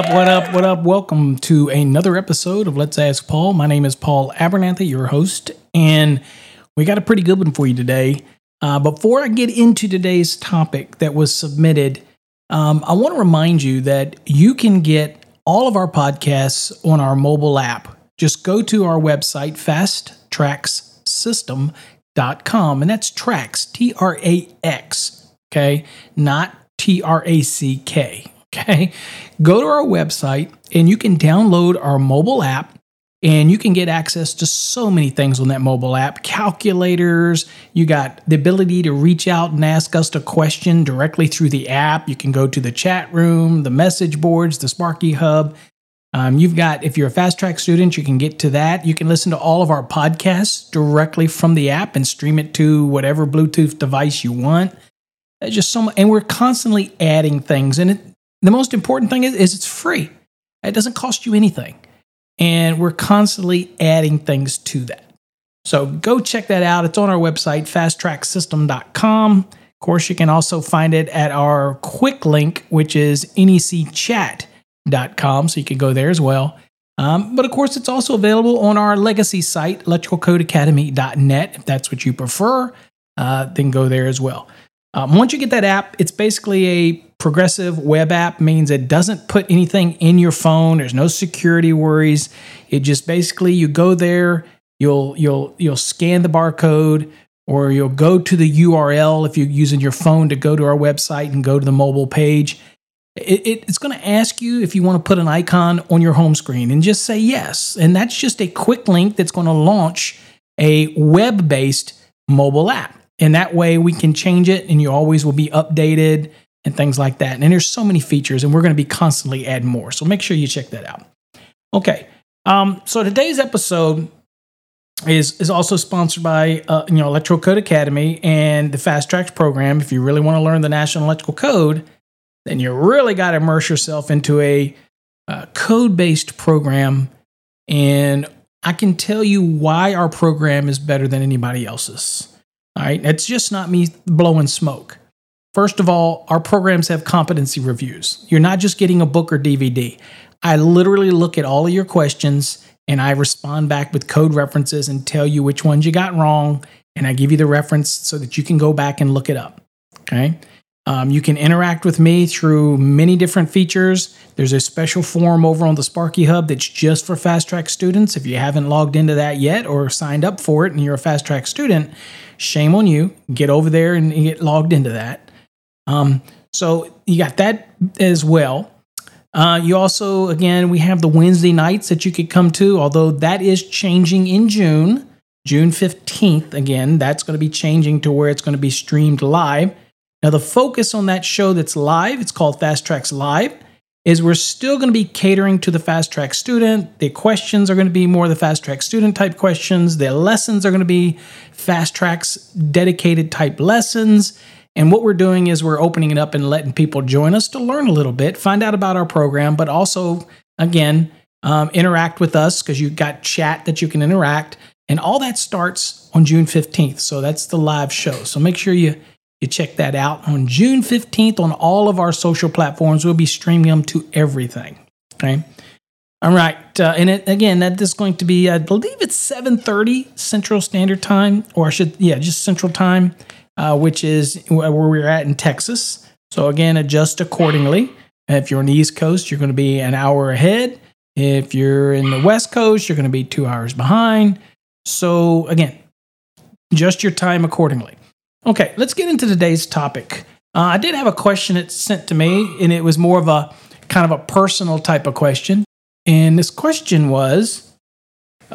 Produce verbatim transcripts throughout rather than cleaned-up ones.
What up, what up? Welcome to another episode of Let's Ask Paul. My name is Paul Abernathy, your host, and we got a pretty good one for you today. Uh, before I get into today's topic that was submitted, um, I want to remind you that you can get all of our podcasts on our mobile app. Just go to our website, fast trax system dot com, and that's Trax, T R A X, okay? Not T R A C K. Okay, go to our website and you can download our mobile app and you can get access to so many things on that mobile app. Calculators, you got the ability to reach out and ask us a question directly through the app. You can go to the chat room, the message boards, the Sparky Hub. Um, you've got, if you're a Fast Track student, you can get to that. You can listen to all of our podcasts directly from the app and stream it to whatever Bluetooth device you want. It's just so much, and we're constantly adding things, and it The most important thing is, is it's free. It doesn't cost you anything. And we're constantly adding things to that. So go check that out. It's on our website, fast trax system dot com. Of course, you can also find it at our quick link, which is N E C chat dot com. So you can go there as well. Um, but of course, it's also available on our legacy site, electrical code academy dot net. If that's what you prefer, uh, then go there as well. Um, once you get that app, it's basically a progressive web app. Means it doesn't put anything in your phone. There's no security worries. It just basically, you go there, you'll you'll you'll scan the barcode, or you'll go to the U R L if you're using your phone to go to our website and go to the mobile page. It, it, it's going to ask you if you want to put an icon on your home screen, and just say yes. And that's just a quick link that's going to launch a web-based mobile app. And that way we can change it and you always will be updated and things like that. And there's so many features and we're going to be constantly adding more. So make sure you check that out. Okay. Um, so today's episode is, is also sponsored by uh, you know Electrical Code Academy and the Fast Tracks program. If you really want to learn the National Electrical Code, then you really got to immerse yourself into a uh, code-based program. And I can tell you why our program is better than anybody else's. All right, it's just not me blowing smoke. First of all, our programs have competency reviews. You're not just getting a book or D V D. I literally look at all of your questions and I respond back with code references and tell you which ones you got wrong. And I give you the reference so that you can go back and look it up. Okay, um, you can interact with me through many different features. There's a special forum over on the Sparky Hub that's just for Fast Track students. If you haven't logged into that yet or signed up for it and you're a Fast Track student, shame on you. Get over there and get logged into that. Um, so you got that as well. Uh, you also, again, we have the Wednesday nights that you could come to, although that is changing in June. June fifteenth, again, that's going to be changing to where it's going to be streamed live. Now, the focus on that show that's live, it's called Fast Tracks Live, is we're still going to be catering to the Fast Track student. The questions are going to be more the Fast Track student type questions. The lessons are going to be Fast Tracks dedicated type lessons. And what we're doing is we're opening it up and letting people join us to learn a little bit, find out about our program, but also, again, um, interact with us because you've got chat that you can interact. And all that starts on June fifteenth. So that's the live show. So make sure you, you check that out. On June fifteenth, on all of our social platforms, we'll be streaming them to everything. Okay. All right, uh, and it, again, that is going to be, I believe it's seven thirty Central Standard Time, or I should, yeah, just Central Time, uh, which is where we're at in Texas. So again, adjust accordingly. If you're on the East Coast, you're going to be an hour ahead. If you're in the West Coast, you're going to be two hours behind. So again, adjust your time accordingly. Okay, let's get into today's topic. Uh, I did have a question that's sent to me, and it was more of a kind of a personal type of question. And this question was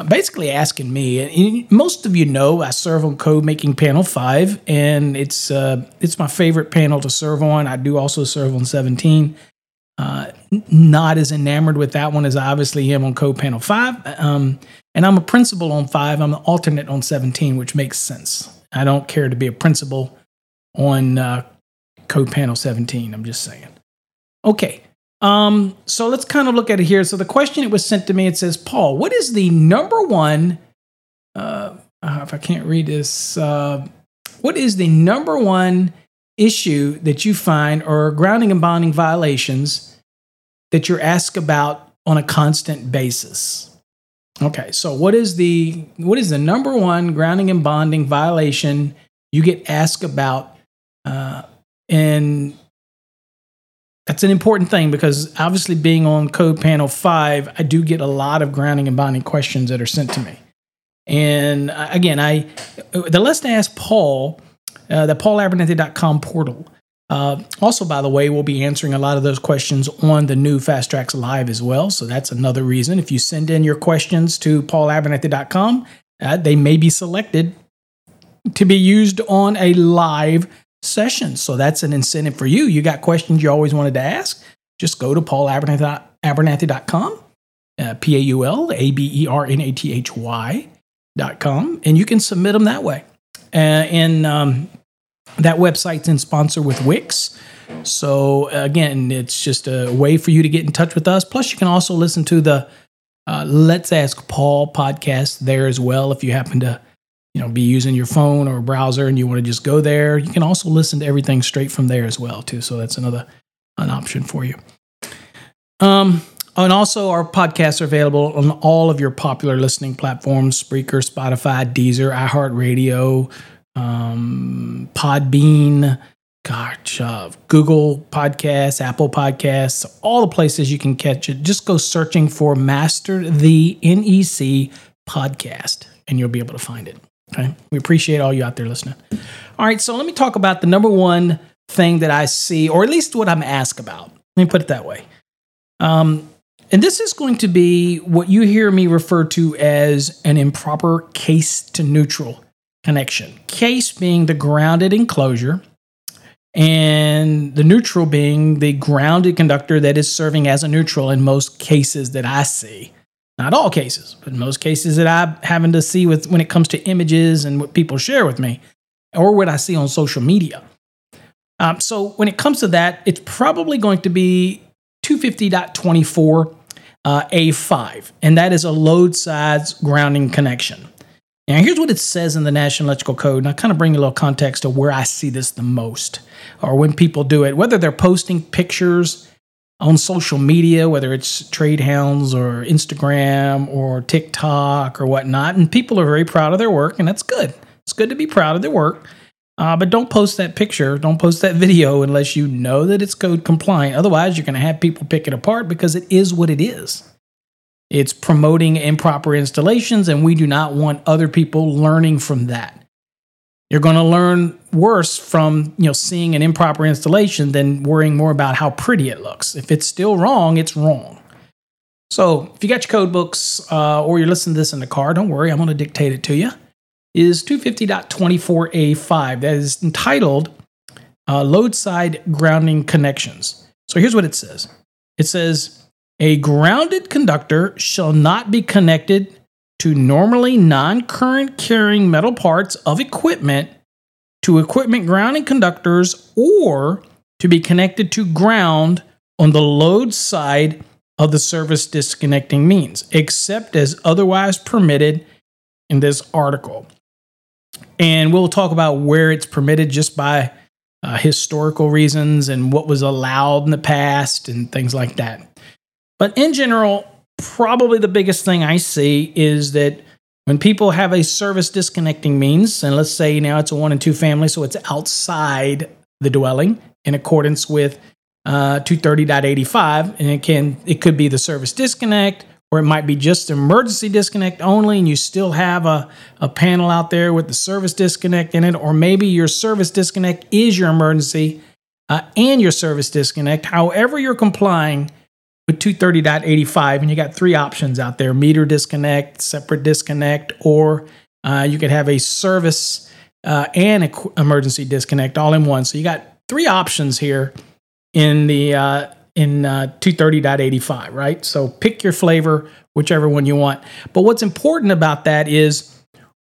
basically asking me, and most of you know I serve on Code Making Panel five, and it's uh, it's my favorite panel to serve on. I do also serve on seventeen. Uh, not as enamored with that one as I obviously am on Code Panel five. Um, and I'm a principal on five. I'm an alternate on seventeen, which makes sense. I don't care to be a principal on uh, Code Panel seventeen. I'm just saying. Okay. Um, so let's kind of look at it here. So the question it was sent to me, it says, Paul, what is the number one, uh, if I can't read this, uh, what is the number one issue that you find or grounding and bonding violations that you're asked about on a constant basis? Okay. So what is the, what is the number one grounding and bonding violation you get asked about, uh, in that's an important thing because obviously being on Code Panel five, I do get a lot of grounding and bonding questions that are sent to me. And again, I the Let's Ask Paul, uh, the paul abernathy dot com portal. Uh, also, by the way, we'll be answering a lot of those questions on the new Fast Tracks Live as well. So that's another reason. If you send in your questions to paul abernathy dot com, uh, they may be selected to be used on a live sessions. So that's an incentive for you. You got questions you always wanted to ask? Just go to paul abernathy dot com, uh, P A U L A B E R N A T H Y dot com, and you can submit them that way. Uh, and um, that website's in sponsor with Wix. So again, it's just a way for you to get in touch with us. Plus, you can also listen to the uh, Let's Ask Paul podcast there as well if you happen to you know, be using your phone or browser and you want to just go there. You can also listen to everything straight from there as well, too. So that's another an option for you. Um, and also our podcasts are available on all of your popular listening platforms, Spreaker, Spotify, Deezer, iHeartRadio, um, Podbean, gosh, uh, Google Podcasts, Apple Podcasts, all the places you can catch it. Just go searching for Master the N E C Podcast and you'll be able to find it. Okay. We appreciate all you out there listening. All right. So let me talk about the number one thing that I see, or at least what I'm asked about. Let me put it that way. Um, and this is going to be what you hear me refer to as an improper case to neutral connection. Case being the grounded enclosure and the neutral being the grounded conductor that is serving as a neutral in most cases that I see. Not all cases, but most cases that I'm having to see with when it comes to images and what people share with me or what I see on social media. Um, so when it comes to that, it's probably going to be two fifty point twenty-four uh, A five, and that is a load size grounding connection. Now, here's what it says in the National Electrical Code, and I kind of bring you a little context to where I see this the most or when people do it, whether they're posting pictures on social media, whether it's Trade Hounds or Instagram or TikTok or whatnot. And people are very proud of their work, and that's good. It's good to be proud of their work. Uh, but don't post that picture. Don't post that video unless you know that it's code compliant. Otherwise, you're going to have people pick it apart because it is what it is. It's promoting improper installations, and we do not want other people learning from that. You're going to learn worse from, you know, seeing an improper installation than worrying more about how pretty it looks. If it's still wrong, it's wrong. So if you got your code books uh, or you're listening to this in the car, don't worry, I'm going to dictate it to you. It is two fifty point twenty-four A five. That is entitled uh, Load Side Grounding Connections. So here's what it says. It says, a grounded conductor shall not be connected to normally non-current carrying metal parts of equipment to equipment grounding conductors or to be connected to ground on the load side of the service disconnecting means, except as otherwise permitted in this article. And we'll talk about where it's permitted just by uh, historical reasons and what was allowed in the past and things like that. But in general, probably the biggest thing I see is that when people have a service disconnecting means, and let's say now it's a one and two family, so it's outside the dwelling in accordance with uh, two thirty point eighty-five, and it can it could be the service disconnect, or it might be just emergency disconnect only, and you still have a, a panel out there with the service disconnect in it, or maybe your service disconnect is your emergency uh, and your service disconnect. However, you're complying with two thirty point eighty-five, and you got three options out there: meter disconnect, separate disconnect, or uh, you could have a service uh, and equ- emergency disconnect all in one. So you got three options here in the uh, in uh, two thirty point eighty-five, right? So pick your flavor, whichever one you want. But what's important about that is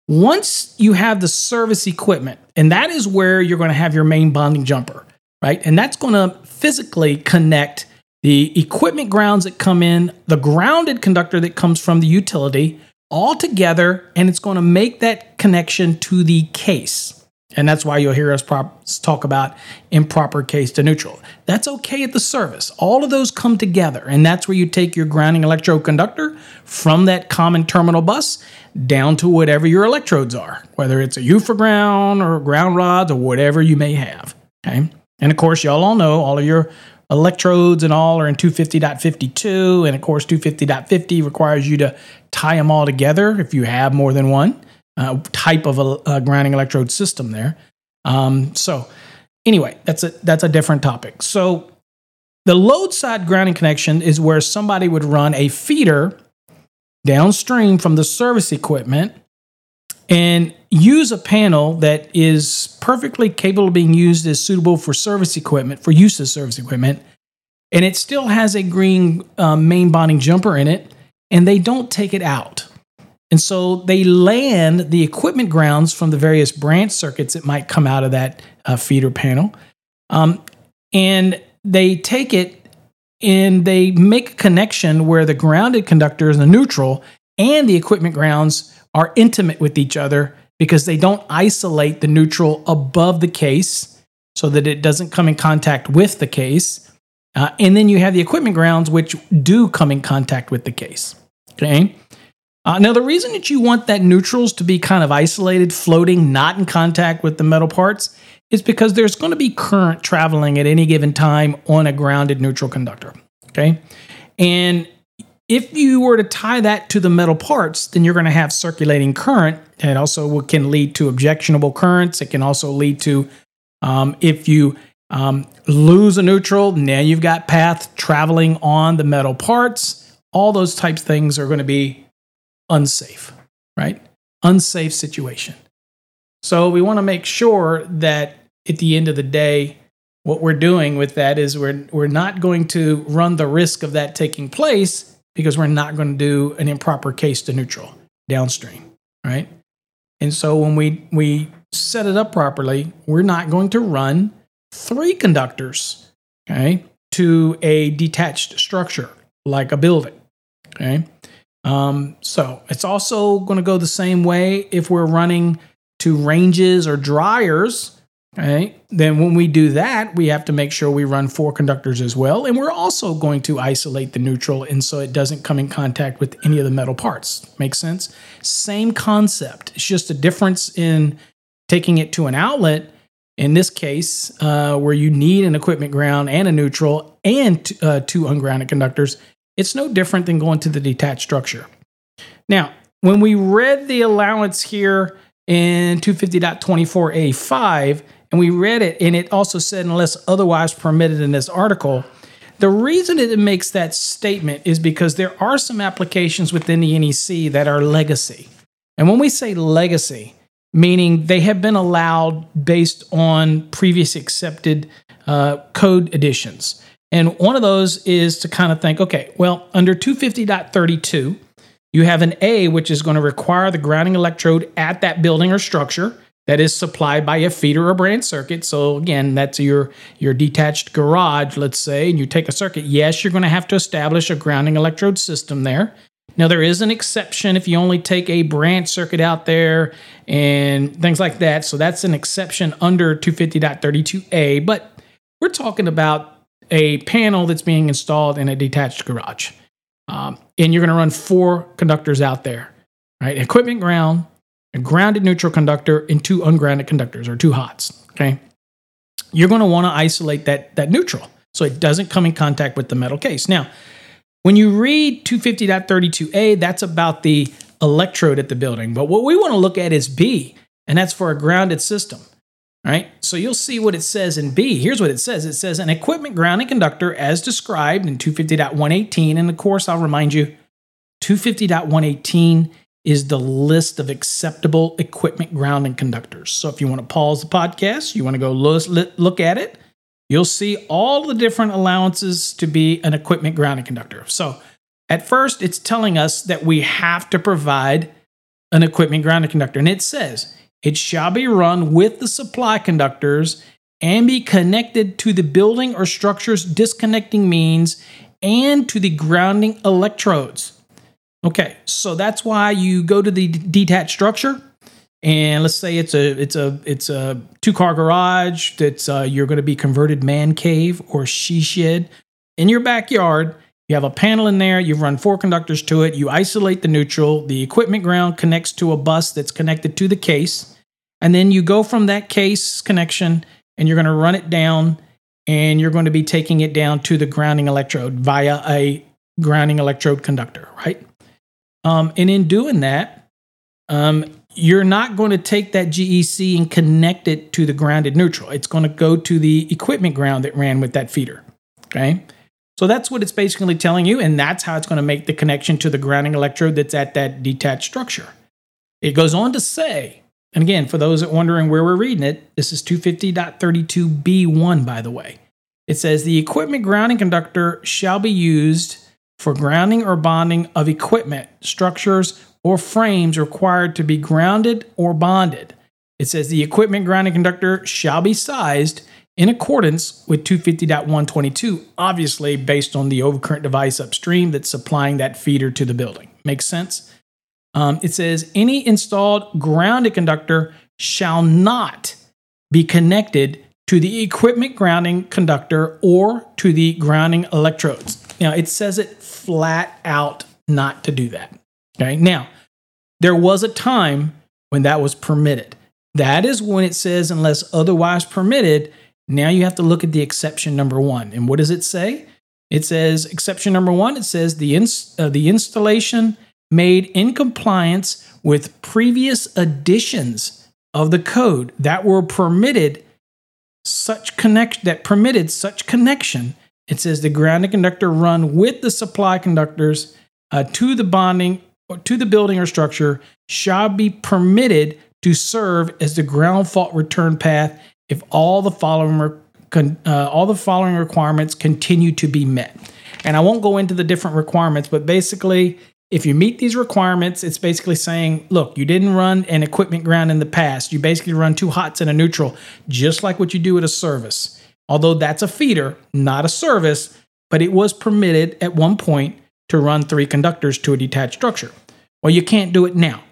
once you have the service equipment, and that is where you're going to have your main bonding jumper, right? And that's going to physically connect the equipment grounds that come in, the grounded conductor that comes from the utility, all together, and it's going to make that connection to the case. And that's why you'll hear us prop- talk about improper case to neutral. That's okay at the service. All of those come together, and that's where you take your grounding electrode conductor from that common terminal bus down to whatever your electrodes are, whether it's a U for ground or ground rods or whatever you may have. Okay, and of course, y'all all know all of your electrodes and all are in two fifty point fifty-two, and of course two fifty point fifty requires you to tie them all together if you have more than one uh, type of a, a grounding electrode system there. Um, so anyway, that's a that's a different topic. So the load side grounding connection is where somebody would run a feeder downstream from the service equipment and use a panel that is perfectly capable of being used as suitable for service equipment, for use as service equipment, and it still has a green um, main bonding jumper in it, and they don't take it out. And so they land the equipment grounds from the various branch circuits that might come out of that uh, feeder panel, um, and they take it and they make a connection where the grounded conductor is the neutral and the equipment grounds are intimate with each other because they don't isolate the neutral above the case so that it doesn't come in contact with the case. Uh, and then you have the equipment grounds, which do come in contact with the case. Okay. Uh, now, the reason that you want that neutrals to be kind of isolated, floating, not in contact with the metal parts is because there's going to be current traveling at any given time on a grounded neutral conductor. Okay. And if you were to tie that to the metal parts, then you're going to have circulating current, and it also can lead to objectionable currents. It can also lead to, um, if you um, lose a neutral, now you've got path traveling on the metal parts. All those types of things are going to be unsafe, right? Unsafe situation. So we want to make sure that at the end of the day, what we're doing with that is we're we're not going to run the risk of that taking place, because we're not going to do an improper case to neutral downstream, right? And so when we we set it up properly, we're not going to run three conductors, okay, to a detached structure like a building, okay? Um, so it's also going to go the same way if we're running to ranges or dryers, okay? Then when we do that, we have to make sure we run four conductors as well. And we're also going to isolate the neutral, and so it doesn't come in contact with any of the metal parts. Makes sense? Same concept. It's just a difference in taking it to an outlet, in this case, uh, where you need an equipment ground and a neutral and t- uh, two ungrounded conductors. It's no different than going to the detached structure. Now, when we read the allowance here in two fifty point twenty-four A five, and we read it, and it also said, unless otherwise permitted in this article, the reason it makes that statement is because there are some applications within the N E C that are legacy. And when we say legacy, meaning they have been allowed based on previous accepted uh, code additions. And one of those is to kind of think, okay, well, under two fifty point thirty-two, you have an A, which is going to require the grounding electrode at that building or structure. that is supplied by a feeder or branch circuit. So again, that's your, your detached garage, let's say, and you take a circuit. Yes, you're going to have to establish a grounding electrode system there. Now, there is an exception if you only take a branch circuit out there and things like that. So that's an exception under two fifty point thirty-two A, but we're talking about a panel that's being installed in a detached garage. Um, and you're going to run four conductors out there, right? Equipment ground, a grounded neutral conductor, and two ungrounded conductors or two hots, okay? You're going to want to isolate that, that neutral so it doesn't come in contact with the metal case. Now, when you read two fifty point thirty-two A, that's about the electrode at the building. But what we want to look at is B, and that's for a grounded system. All right, so you'll see what it says in B. Here's what it says. It says an equipment grounding conductor as described in two fifty point one eighteen. And of course, I'll remind you, two fifty point one eighteen is the list of acceptable equipment grounding conductors. So if you want to pause the podcast, you want to go look at it, you'll see all the different allowances to be an equipment grounding conductor. So at first, it's telling us that we have to provide an equipment grounding conductor. And it says, it shall be run with the supply conductors and be connected to the building or structure's disconnecting means and to the grounding electrodes. Okay, so that's why you go to the detached structure, and let's say it's a it's a it's a two-car garage that's uh, you're going to be converted man cave or she shed in your backyard. You have a panel in there, you've run four conductors to it, you isolate the neutral, the equipment ground connects to a bus that's connected to the case, and then you go from that case connection and you're going to run it down, and you're going to be taking it down to the grounding electrode via a grounding electrode conductor, right? Um, and in doing that, um, you're not going to take that G E C and connect it to the grounded neutral. It's going to go to the equipment ground that ran with that feeder, okay? So that's what it's basically telling you, and that's how it's going to make the connection to the grounding electrode that's at that detached structure. It goes on to say, and again, for those that are wondering where we're reading it, this is two fifty point thirty-two B one, by the way. It says, the equipment grounding conductor shall be used for grounding or bonding of equipment, structures, or frames required to be grounded or bonded. It says, the equipment grounding conductor shall be sized in accordance with two fifty point one twenty-two, obviously based on the overcurrent device upstream that's supplying that feeder to the building. Makes sense? Um, it says, any installed grounded conductor shall not be connected to the equipment grounding conductor or to the grounding electrodes. Now, it says it flat out not to do that. Okay. Now, there was a time when that was permitted. That is when it says, unless otherwise permitted. Now you have to look at the exception number one. And what does it say? It says, exception number one, it says the ins- uh, the installation made in compliance with previous editions of the code that were permitted such connect- that permitted such connection. It says the grounding conductor run with the supply conductors uh, to the bonding or to the building or structure shall be permitted to serve as the ground fault return path if all the following uh, all the following requirements continue to be met. And I won't go into the different requirements, but basically, if you meet these requirements, it's basically saying, look, you didn't run an equipment ground in the past. You basically run two hots and a neutral, just like what you do at a service. Although that's a feeder, not a service, but it was permitted at one point to run three conductors to a detached structure. Well, you can't do it now.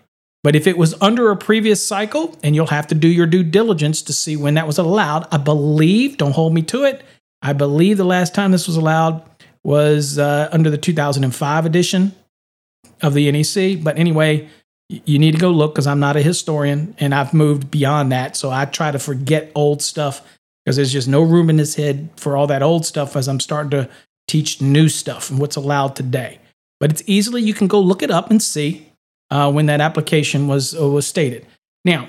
But if it was under a previous cycle, and you'll have to do your due diligence to see when that was allowed. I believe, don't hold me to it, I believe the last time this was allowed was uh, under the two thousand five edition of the N E C. But anyway, you need to go look because I'm not a historian, and I've moved beyond that. So I try to forget old stuff because there's just no room in this head for all that old stuff as I'm starting to teach new stuff and what's allowed today. But it's easily, you can go look it up and see Uh, when that application was uh, was stated. Now,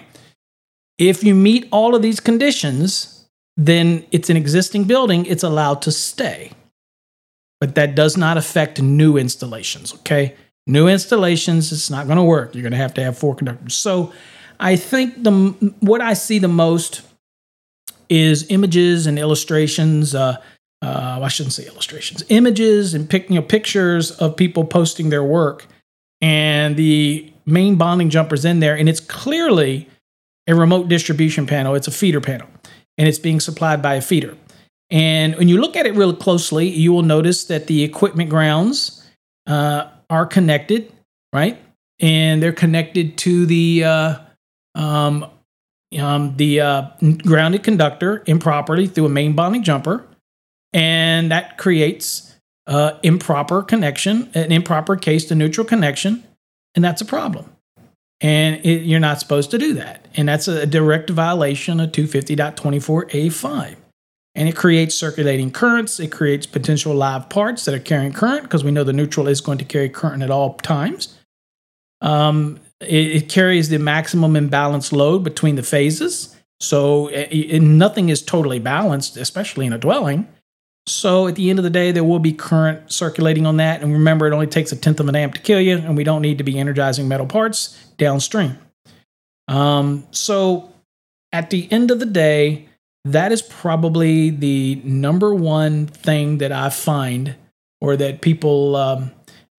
if you meet all of these conditions, then it's an existing building, it's allowed to stay. But that does not affect new installations, okay? New installations, it's not going to work. You're going to have to have four conductors. So I think the what I see the most is images and illustrations. Uh, uh, I shouldn't say illustrations. Images and pic, you know, pictures of people posting their work. And the main bonding jumper's in there, and it's clearly a remote distribution panel. It's a feeder panel, and it's being supplied by a feeder. And when you look at it really closely, you will notice that the equipment grounds uh, are connected, right? And they're connected to the uh, um, um, the uh, grounded conductor improperly through a main bonding jumper, and that creates uh, improper connection, an improper case to neutral connection, and that's a problem. And it, you're not supposed to do that, and that's a direct violation of two fifty point twenty-four A five. And it creates circulating currents. It creates potential live parts that are carrying current, because we know the neutral is going to carry current at all times. Um, it, it carries the maximum imbalance load between the phases. So it, it, nothing is totally balanced, especially in a dwelling. So at the end of the day, there will be current circulating on that. And remember, it only takes a tenth of an amp to kill you, and we don't need to be energizing metal parts downstream. Um, so at the end of the day, that is probably the number one thing that I find, or that people um,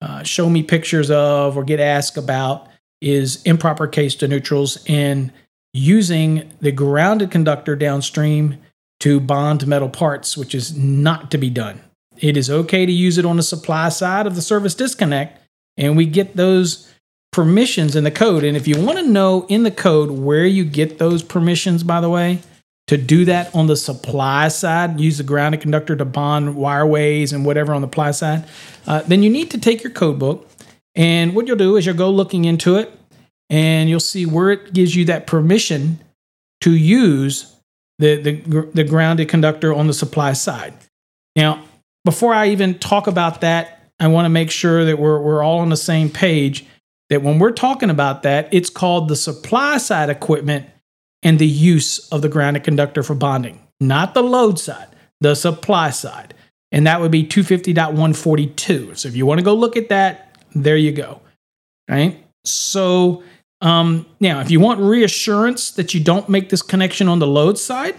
uh, show me pictures of or get asked about, is improper case to neutrals and using the grounded conductor downstream to bond metal parts, which is not to be done. It is okay to use it on the supply side of the service disconnect, and we get those permissions in the code. And if you want to know in the code where you get those permissions, by the way, to do that on the supply side, use the grounded conductor to bond wireways and whatever on the supply side, uh, then you need to take your code book. And what you'll do is you'll go looking into it, and you'll see where it gives you that permission to use the, the, the grounded conductor on the supply side. Now, before I even talk about that, I want to make sure that we're, we're all on the same page, that when we're talking about that, it's called the supply side equipment and the use of the grounded conductor for bonding, not the load side, the supply side. And that would be two fifty point one forty-two. So if you want to go look at that, there you go. Right? So um, now, if you want reassurance that you don't make this connection on the load side,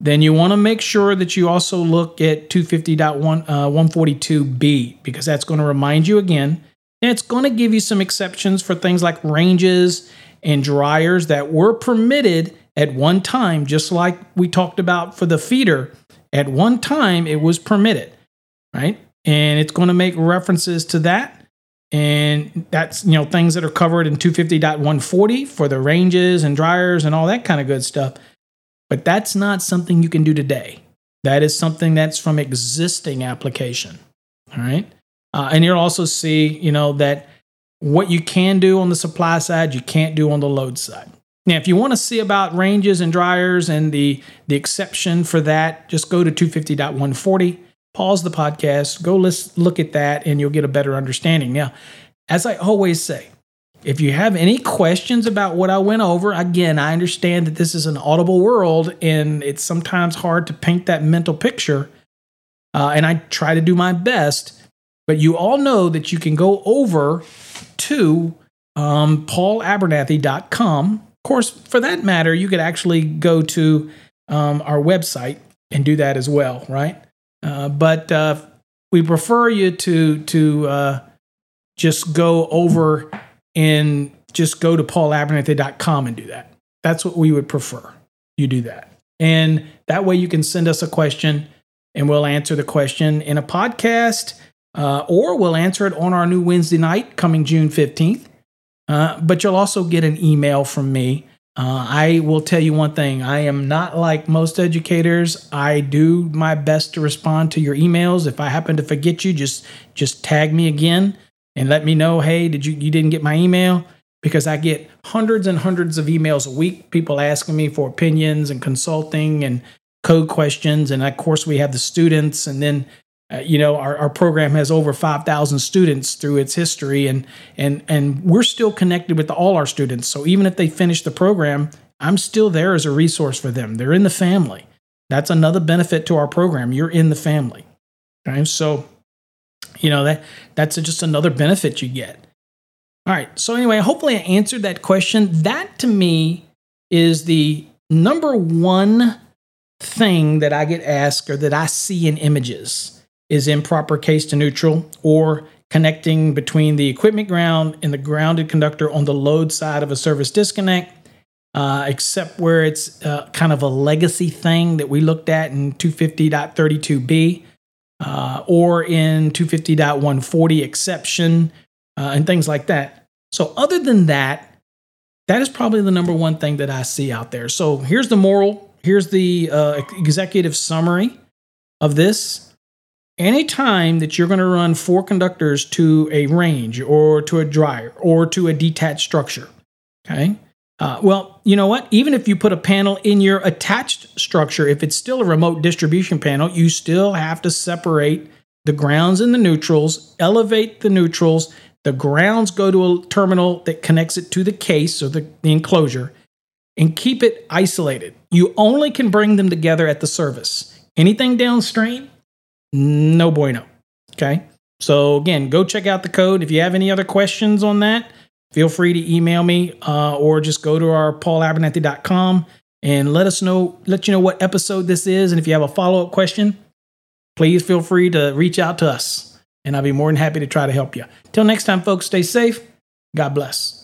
then you want to make sure that you also look at two fifty point one forty-two B, because that's going to remind you again. And it's going to give you some exceptions for things like ranges and dryers that were permitted at one time, just like we talked about for the feeder. At one time, it was permitted, right? And it's going to make references to that. And that's, you know, things that are covered in two fifty point one forty for the ranges and dryers and all that kind of good stuff. But that's not something you can do today. That is something that's from existing application, all right? Uh, and you'll also see, you know, that what you can do on the supply side, you can't do on the load side. Now, if you want to see about ranges and dryers and the, the exception for that, just go to two fifty point one forty, pause the podcast, go list, look at that, and you'll get a better understanding. Now, as I always say, if you have any questions about what I went over, again, I understand that this is an audible world, and it's sometimes hard to paint that mental picture, uh, and I try to do my best. But you all know that you can go over to um, paul abernathy dot com. Of course, for that matter, you could actually go to um, our website and do that as well, right? Uh, but uh, we prefer you to to uh, just go over and just go to paul abernathy dot com and do that. That's what we would prefer. You do that. And that way you can send us a question, and we'll answer the question in a podcast. Uh, or we'll answer it on our new Wednesday night coming June fifteenth. Uh, but you'll also get an email from me. Uh, I will tell you one thing. I am not like most educators. I do my best to respond to your emails. If I happen to forget you, just just tag me again and let me know, hey, did you you didn't get my email? Because I get hundreds and hundreds of emails a week, people asking me for opinions and consulting and code questions. And of course, we have the students, and then Uh, you know, our, our program has over five thousand students through its history, and and and we're still connected with all our students. So even if they finish the program, I'm still there as a resource for them. They're in the family. That's another benefit to our program. You're in the family. Okay? So, you know, that that's just another benefit you get. All right. So anyway, hopefully I answered that question. That to me is the number one thing that I get asked, or that I see in images, is improper case to neutral or connecting between the equipment ground and the grounded conductor on the load side of a service disconnect. uh, except where it's uh, kind of a legacy thing that we looked at in two fifty point thirty-two B uh, or in two fifty point one forty exception uh, and things like that. So other than that, that is probably the number one thing that I see out there. So here's the moral. Here's the uh, executive summary of this. Anytime that you're going to run four conductors to a range or to a dryer or to a detached structure, okay? Uh, well, you know what? Even if you put a panel in your attached structure, if it's still a remote distribution panel, you still have to separate the grounds and the neutrals, elevate the neutrals. The grounds go to a terminal that connects it to the case or the, the enclosure and keep it isolated. You only can bring them together at the service. Anything downstream? No bueno. Okay. So again, go check out the code. If you have any other questions on that, feel free to email me uh, or just go to our paul abernathy dot com and let us know, let you know what episode this is. And if you have a follow-up question, please feel free to reach out to us and I'll be more than happy to try to help you. Till next time, folks, stay safe. God bless.